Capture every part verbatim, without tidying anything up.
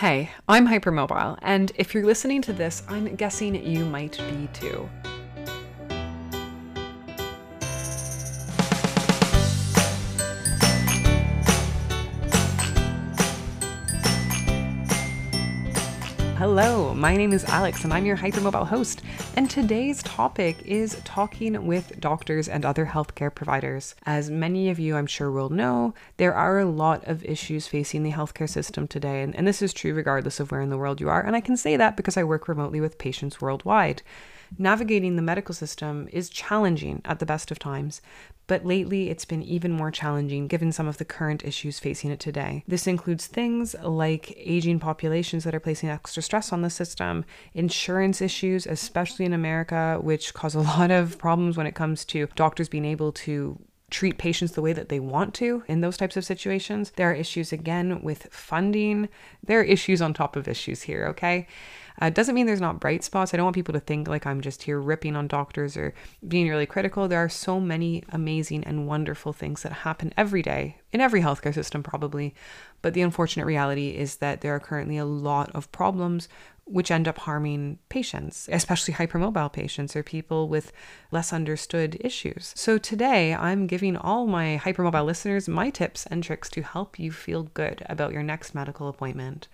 Hey, I'm hypermobile, and if you're listening to this, I'm guessing you might be too. Hello, my name is Alex and I'm your hypermobile host, and today's topic is talking with doctors and other healthcare providers. As many of you I'm sure will know, there are a lot of issues facing the healthcare system today, and, and this is true regardless of where in the world you are, and I can say that because I work remotely with patients worldwide. Navigating the medical system is challenging at the best of times, but lately it's been even more challenging given some of the current issues facing it today. This includes things like aging populations that are placing extra stress on the system, insurance issues, especially in America, which cause a lot of problems when it comes to doctors being able to treat patients the way that they want to in those types of situations. There are issues again with funding. There are issues on top of issues here, okay? Uh, doesn't mean there's not bright spots. I don't want people to think like I'm just here ripping on doctors or being really critical. There are so many amazing and wonderful things that happen every day in every healthcare system probably, but the unfortunate reality is that there are currently a lot of problems which end up harming patients, especially hypermobile patients or people with less understood issues. So today I'm giving all my hypermobile listeners my tips and tricks to help you feel good about your next medical appointment.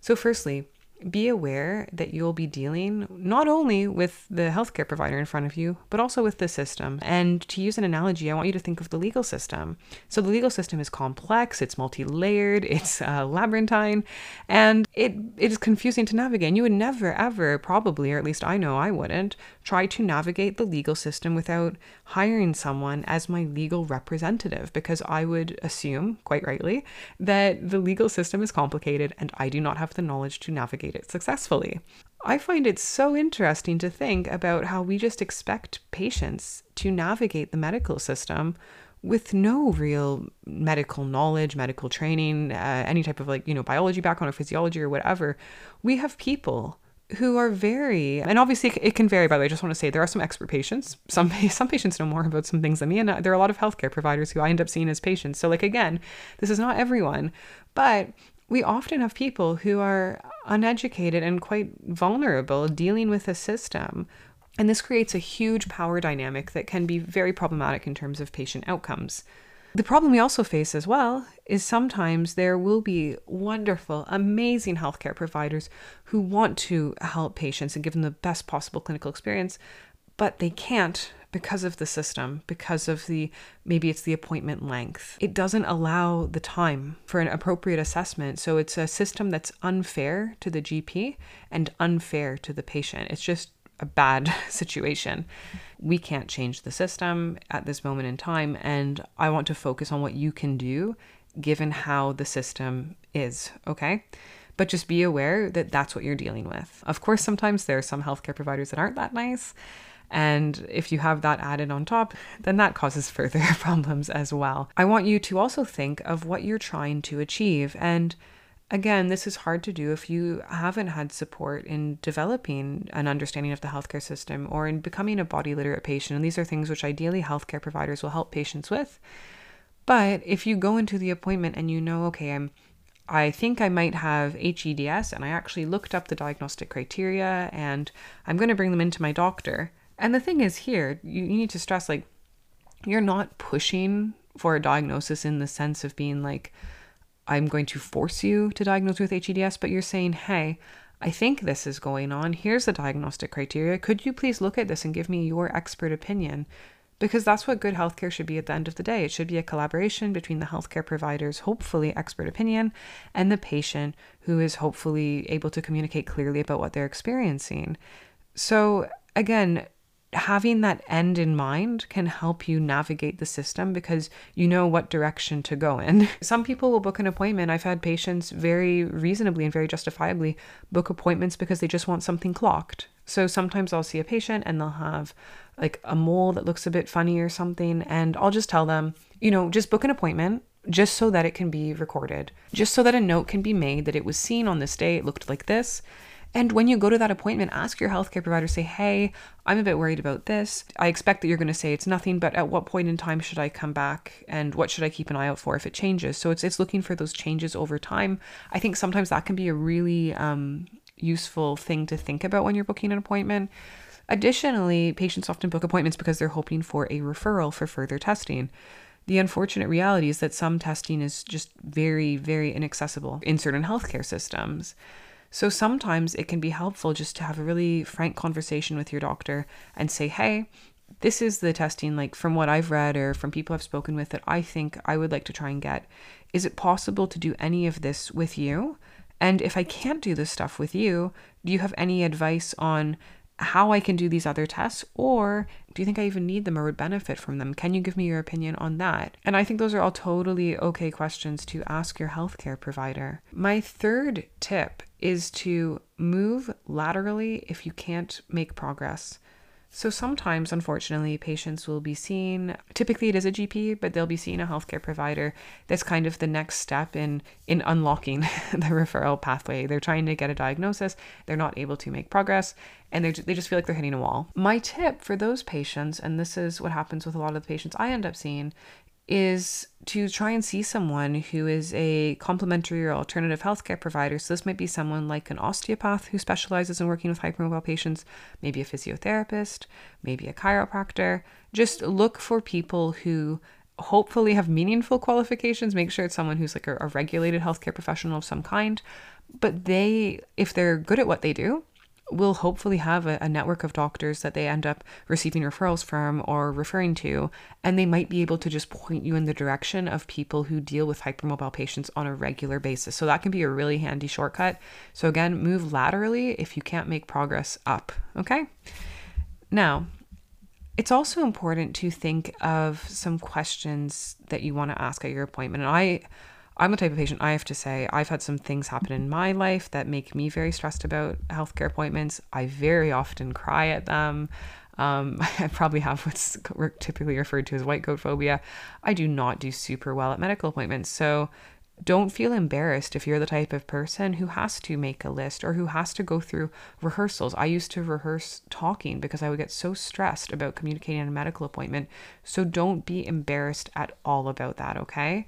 So firstly, be aware that you'll be dealing not only with the healthcare provider in front of you, but also with the system. And to use an analogy, I want you to think of the legal system. So the legal system is complex, it's multi-layered, it's uh, labyrinthine, and it, it is confusing to navigate. And you would never, ever probably, or at least I know I wouldn't, try to navigate the legal system without hiring someone as my legal representative, because I would assume, quite rightly, that the legal system is complicated and I do not have the knowledge to navigate it successfully. I find it so interesting to think about how we just expect patients to navigate the medical system with no real medical knowledge, medical training, uh, any type of like, you know, biology background or physiology or whatever. We have people who are very, and obviously it can vary, by the way, I just want to say there are some expert patients. Some some patients know more about some things than me, and there are a lot of healthcare providers who I end up seeing as patients. So like, again, this is not everyone, but we often have people who are uneducated and quite vulnerable dealing with a system. And this creates a huge power dynamic that can be very problematic in terms of patient outcomes. The problem we also face as well is sometimes there will be wonderful, amazing healthcare providers who want to help patients and give them the best possible clinical experience, but they can't because of the system, because of the, maybe it's the appointment length. It doesn't allow the time for an appropriate assessment. So it's a system that's unfair to the G P and unfair to the patient. It's just a bad situation. We can't change the system at this moment in time. And I want to focus on what you can do given how the system is, okay? But just be aware that that's what you're dealing with. Of course, sometimes there are some healthcare providers that aren't that nice. And if you have that added on top, then that causes further problems as well. I want you to also think of what you're trying to achieve. And again, this is hard to do if you haven't had support in developing an understanding of the healthcare system or in becoming a body literate patient. And these are things which ideally healthcare providers will help patients with. But if you go into the appointment and you know, okay, I'm I think I might have hEDS, and I actually looked up the diagnostic criteria and I'm going to bring them into my doctor. And the thing is here, you, you need to stress, like, you're not pushing for a diagnosis in the sense of being like, I'm going to force you to diagnose with hEDS, but you're saying, hey, I think this is going on. Here's the diagnostic criteria. Could you please look at this and give me your expert opinion? Because that's what good healthcare should be at the end of the day. It should be a collaboration between the healthcare provider's, hopefully, expert opinion and the patient, who is hopefully able to communicate clearly about what they're experiencing. So again, having that end in mind can help you navigate the system because you know what direction to go in. Some people will book an appointment. I've had patients very reasonably and very justifiably book appointments because they just want something clocked. So sometimes I'll see a patient and they'll have like a mole that looks a bit funny or something, and I'll just tell them, you know, just book an appointment just so that it can be recorded, just so that a note can be made that it was seen on this day, it looked like this. And when you go to that appointment, ask your healthcare provider, say, hey, I'm a bit worried about this. I expect that you're going to say it's nothing, but at what point in time should I come back and what should I keep an eye out for if it changes? So it's it's looking for those changes over time. I think sometimes that can be a really um, useful thing to think about when you're booking an appointment. Additionally, patients often book appointments because they're hoping for a referral for further testing. The unfortunate reality is that some testing is just very, very inaccessible in certain healthcare systems. So sometimes it can be helpful just to have a really frank conversation with your doctor and say, hey, this is the testing, like from what I've read or from people I've spoken with that I think I would like to try and get. Is it possible to do any of this with you? And if I can't do this stuff with you, do you have any advice on how I can do these other tests, or do you think I even need them or would benefit from them? Can you give me your opinion on that? And I think those are all totally okay questions to ask your healthcare provider. My third tip is to move laterally if you can't make progress. So sometimes, unfortunately, patients will be seen, typically it is a G P, but they'll be seeing a healthcare provider. That's kind of the next step in, in unlocking the referral pathway. They're trying to get a diagnosis, they're not able to make progress, and they they just feel like they're hitting a wall. My tip for those patients, and this is what happens with a lot of the patients I end up seeing, is to try and see someone who is a complementary or alternative healthcare provider. So this might be someone like an osteopath who specializes in working with hypermobile patients, maybe a physiotherapist, maybe a chiropractor. Just look for people who hopefully have meaningful qualifications. Make sure it's someone who's like a, a regulated healthcare professional of some kind, but they, if they're good at what they do, will hopefully have a, a network of doctors that they end up receiving referrals from or referring to, and they might be able to just point you in the direction of people who deal with hypermobile patients on a regular basis. So that can be a really handy shortcut. So again, move laterally if you can't make progress up, okay? Now, it's also important to think of some questions that you want to ask at your appointment. And I... I'm the type of patient, I have to say, I've had some things happen in my life that make me very stressed about healthcare appointments. I very often cry at them. Um, I probably have what's typically referred to as white coat phobia. I do not do super well at medical appointments. So don't feel embarrassed if you're the type of person who has to make a list or who has to go through rehearsals. I used to rehearse talking because I would get so stressed about communicating at a medical appointment. So don't be embarrassed at all about that, okay?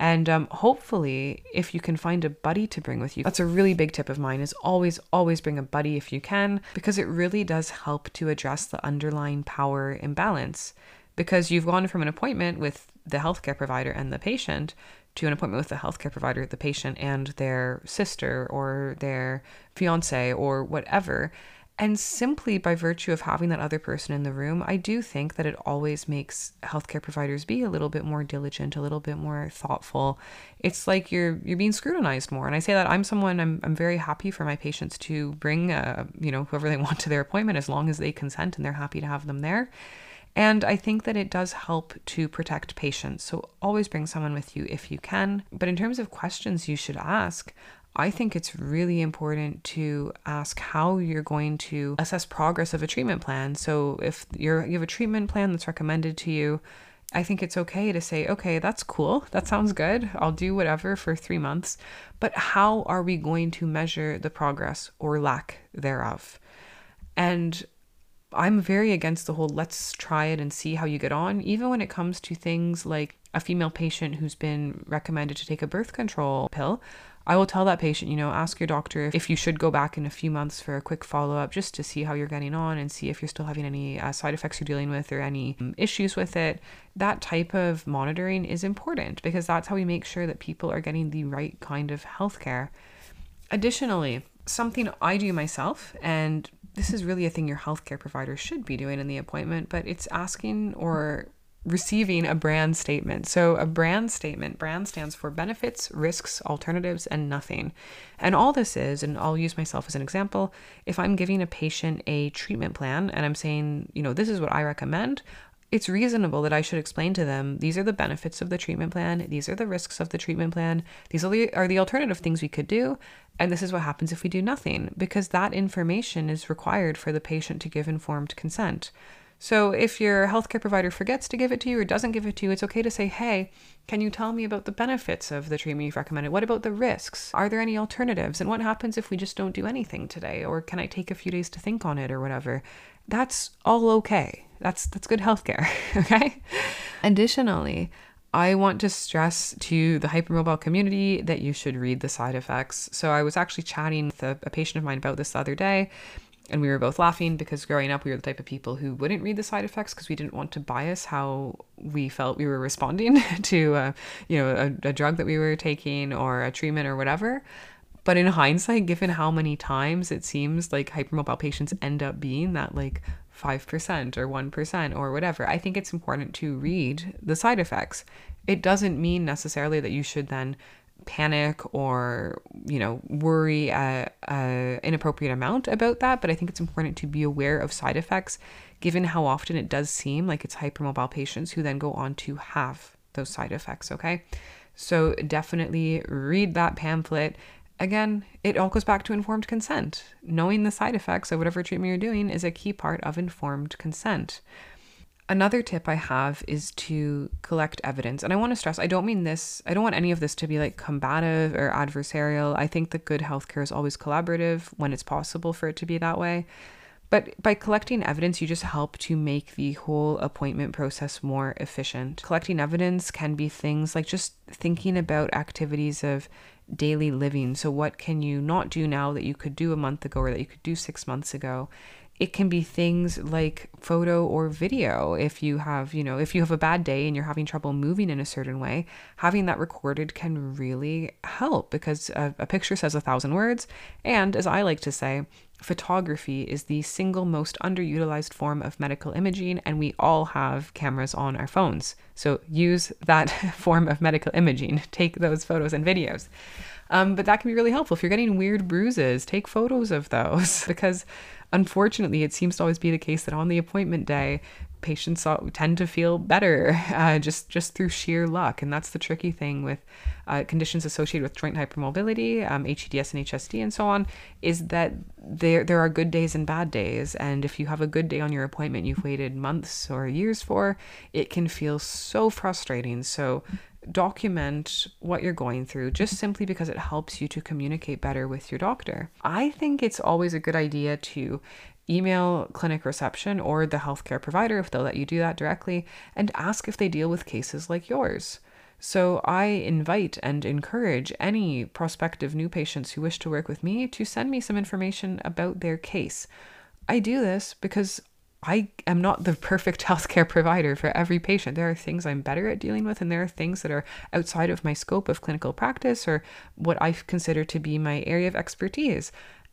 And um, hopefully, if you can find a buddy to bring with you, that's a really big tip of mine, is always, always bring a buddy if you can, because it really does help to address the underlying power imbalance. Because you've gone from an appointment with the healthcare provider and the patient to an appointment with the healthcare provider, the patient, and their sister or their fiance or whatever. And simply by virtue of having that other person in the room, I do think that it always makes healthcare providers be a little bit more diligent, a little bit more thoughtful. It's like you're you're being scrutinized more. And I say that I'm someone, I'm I'm very happy for my patients to bring, uh, you know, whoever they want to their appointment, as long as they consent and they're happy to have them there. And I think that it does help to protect patients. So always bring someone with you if you can. But in terms of questions you should ask, I think it's really important to ask how you're going to assess progress of a treatment plan. So if you're, you have a treatment plan that's recommended to you, I think it's okay to say, okay, that's cool. That sounds good. I'll do whatever for three months. But how are we going to measure the progress or lack thereof? And I'm very against the whole let's try it and see how you get on, even when it comes to things like a female patient who's been recommended to take a birth control pill. I will tell that patient, you know, ask your doctor if, if you should go back in a few months for a quick follow-up just to see how you're getting on and see if you're still having any uh, side effects you're dealing with or any um, issues with it. That type of monitoring is important because that's how we make sure that people are getting the right kind of healthcare. Additionally, something I do myself, and this is really a thing your healthcare provider should be doing in the appointment, but it's asking or receiving a brand statement. So a brand statement, brand stands for benefits, risks, alternatives, and nothing. And all this is, and I'll use myself as an example, if I'm giving a patient a treatment plan and I'm saying, you know, this is what I recommend, it's reasonable that I should explain to them, these are the benefits of the treatment plan, these are the risks of the treatment plan, these are the, are the alternative things we could do, and this is what happens if we do nothing, because that information is required for the patient to give informed consent. So if your healthcare provider forgets to give it to you or doesn't give it to you, it's okay to say, hey, can you tell me about the benefits of the treatment you've recommended? What about the risks? Are there any alternatives? And what happens if we just don't do anything today? Or can I take a few days to think on it or whatever? That's all okay. That's, that's good healthcare, okay? Additionally, I want to stress to the hypermobile community that you should read the side effects. So I was actually chatting with a, a patient of mine about this the other day, and we were both laughing because growing up, we were the type of people who wouldn't read the side effects because we didn't want to bias how we felt we were responding to uh, you know, a, a drug that we were taking or a treatment or whatever. But in hindsight, given how many times it seems like hypermobile patients end up being that like five percent or one percent or whatever, I think it's important to read the side effects. It doesn't mean necessarily that you should then panic or, you know, worry an inappropriate amount about that. But I think it's important to be aware of side effects, given how often it does seem like it's hypermobile patients who then go on to have those side effects. Okay, so definitely read that pamphlet. Again, it all goes back to informed consent. Knowing the side effects of whatever treatment you're doing is a key part of informed consent. Another tip I have is to collect evidence. And I want to stress, I don't mean this, I don't want any of this to be like combative or adversarial. I think that good healthcare is always collaborative when it's possible for it to be that way. But by collecting evidence, you just help to make the whole appointment process more efficient. Collecting evidence can be things like just thinking about activities of daily living. So what can you not do now that you could do a month ago or that you could do six months ago? It can be things like photo or video. If you have, you know, if you have a bad day and you're having trouble moving in a certain way, having that recorded can really help because a, a picture says a thousand words. And as I like to say, photography is the single most underutilized form of medical imaging, and we all have cameras on our phones. So use that form of medical imaging. Take those photos and videos. Um, but that can be really helpful. If you're getting weird bruises, take photos of those, because unfortunately, it seems to always be the case that on the appointment day, patients tend to feel better uh, just, just through sheer luck. And that's the tricky thing with uh, conditions associated with joint hypermobility, um, H E D S and H S D and so on, is that there, there are good days and bad days. And if you have a good day on your appointment you've waited months or years for, it can feel so frustrating. So document what you're going through, just simply because it helps you to communicate better with your doctor. I think it's always a good idea to email clinic reception or the healthcare provider, if they'll let you do that directly, and ask if they deal with cases like yours. So I invite and encourage any prospective new patients who wish to work with me to send me some information about their case. I do this because I am not the perfect healthcare provider for every patient. There are things I'm better at dealing with, and there are things that are outside of my scope of clinical practice or what I consider to be my area of expertise.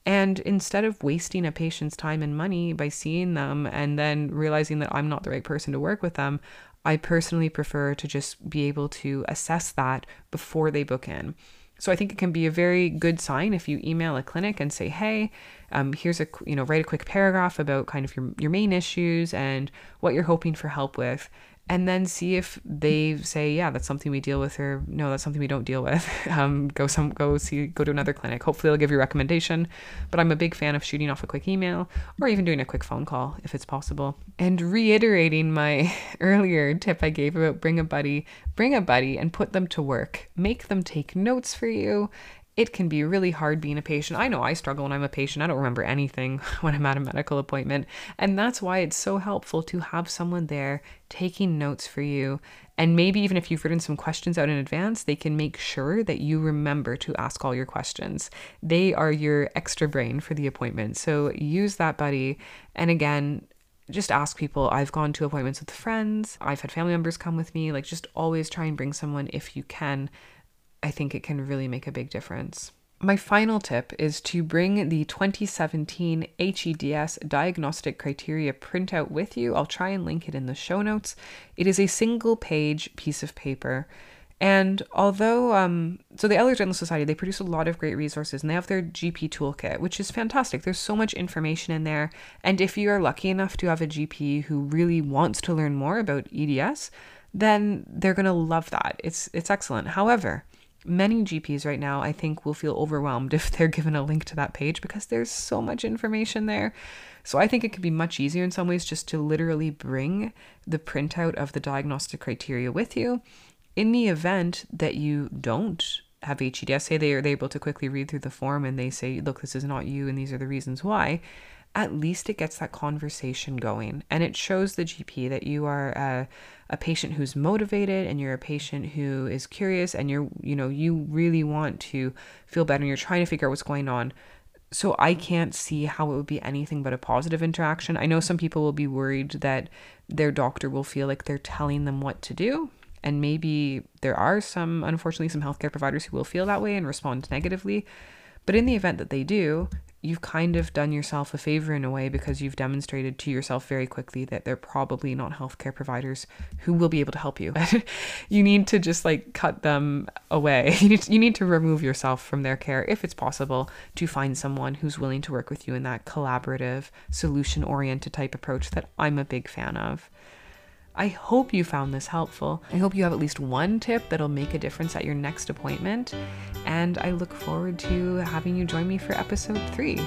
And instead of wasting a patient's time and money by seeing them and then realizing that I'm not the right person to work with them, I personally prefer to just be able to assess that before they book in. So I think it can be a very good sign if you email a clinic and say, hey, um, here's a, you know, write a quick paragraph about kind of your, your main issues and what you're hoping for help with, and then see if they say, yeah, that's something we deal with, or no, that's something we don't deal with. Um, go some, go see, go to another clinic. Hopefully they'll give you a recommendation, but I'm a big fan of shooting off a quick email or even doing a quick phone call if it's possible. And reiterating my earlier tip I gave about bring a buddy, bring a buddy and put them to work. Make them take notes for you. It can be really hard being a patient. I know I struggle when I'm a patient. I don't remember anything when I'm at a medical appointment. And that's why it's so helpful to have someone there taking notes for you. And maybe even if you've written some questions out in advance, they can make sure that you remember to ask all your questions. They are your extra brain for the appointment. So use that buddy. And again, just ask people. I've gone to appointments with friends. I've had family members come with me. Like, just always try and bring someone if you can. I think it can really make a big difference. My final tip is to bring the twenty seventeen H E D S diagnostic criteria printout with you. I'll try and link it in the show notes. It is a single page piece of paper. And although, um, so the Ehlers-Danlos Society, they produce a lot of great resources, and they have their G P toolkit, which is fantastic. There's so much information in there. And if you are lucky enough to have a G P who really wants to learn more about E D S, then they're going to love that. It's, it's excellent. However, Many G Ps right now, I think, will feel overwhelmed if they're given a link to that page because there's so much information there. So I think it could be much easier in some ways just to literally bring the printout of the diagnostic criteria with you. In the event that you don't have H E D S, say they are able to quickly read through the form and they say, look, this is not you and these are the reasons why, at least it gets that conversation going. And it shows the G P that you are a, a patient who's motivated and you're a patient who is curious and you're, you know, you really want to feel better and you're trying to figure out what's going on. So I can't see how it would be anything but a positive interaction. I know some people will be worried that their doctor will feel like they're telling them what to do. And maybe there are some, unfortunately, some healthcare providers who will feel that way and respond negatively. But in the event that they do, you've kind of done yourself a favor in a way because you've demonstrated to yourself very quickly that they're probably not healthcare providers who will be able to help you. You need to just like cut them away. You need to, you need to remove yourself from their care if it's possible to find someone who's willing to work with you in that collaborative, solution-oriented type approach that I'm a big fan of. I hope you found this helpful. I hope you have at least one tip that'll make a difference at your next appointment. And I look forward to having you join me for episode three.